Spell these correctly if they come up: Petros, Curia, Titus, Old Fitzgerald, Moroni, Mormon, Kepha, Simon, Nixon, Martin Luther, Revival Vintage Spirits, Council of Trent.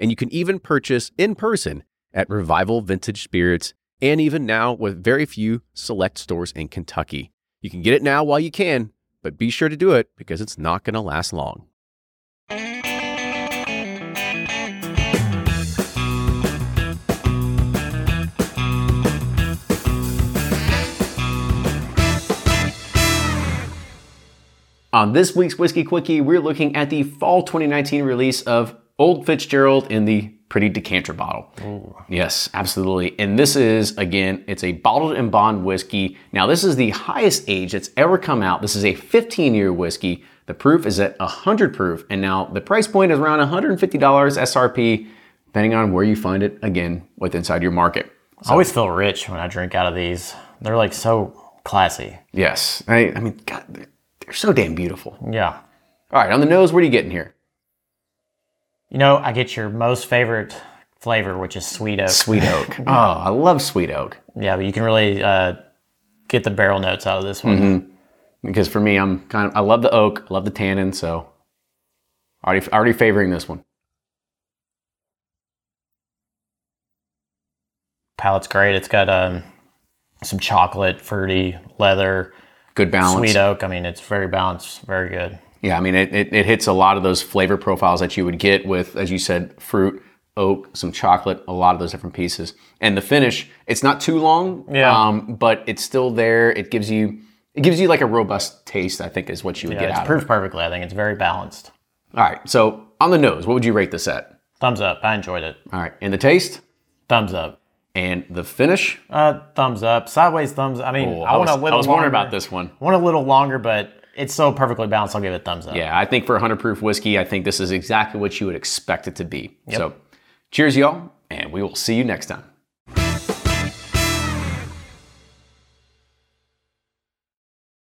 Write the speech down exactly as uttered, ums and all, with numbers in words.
and you can even purchase in person at Revival Vintage Spirits, and even now with very few select stores in Kentucky. You can get it now while you can, but be sure to do it because it's not going to last long. On this week's Whiskey Quickie, we're looking at the fall twenty nineteen release of Old Fitzgerald in the pretty decanter bottle. Ooh. Yes, absolutely. And this is, again, it's a bottled and bond whiskey. Now, this is the highest age that's ever come out. This is a fifteen-year whiskey. The proof is at one hundred proof. And now the price point is around one hundred fifty dollars S R P, depending on where you find it, again, with inside your market. So, I always feel rich when I drink out of these. They're like so classy. Yes. I, I mean, God, they're so damn beautiful. Yeah. All right, on the nose, what are you getting here? You know, I get your most favorite flavor, which is sweet oak. Sweet oak. Oh, I love sweet oak. Yeah, but you can really uh, get the barrel notes out of this one. Mm-hmm. Because for me, I'm kind of I love the oak, I love the tannin, so already already favoring this one. Palate's great. It's got um, some chocolate, fruity, leather. Good balance. Sweet oak. I mean, it's very balanced. Very good. Yeah. I mean, it, it, it hits a lot of those flavor profiles that you would get with, as you said, fruit, oak, some chocolate, a lot of those different pieces. And the finish, it's not too long, yeah. um, but it's still there. It gives you, it gives you like a robust taste, I think is what you would yeah, get out of it. It's proved perfectly. I think it's very balanced. All right. So on the nose, what would you rate this at? Thumbs up. I enjoyed it. All right. And the taste? Thumbs up. And the finish? Uh, thumbs up. Sideways thumbs. I mean, oh, I, I want was, a little I was wondering about this one. I want a little longer, but it's so perfectly balanced, I'll give it a thumbs up. Yeah, I think for one hundred proof whiskey, I think this is exactly what you would expect it to be. Yep. So cheers, y'all, and we will see you next time.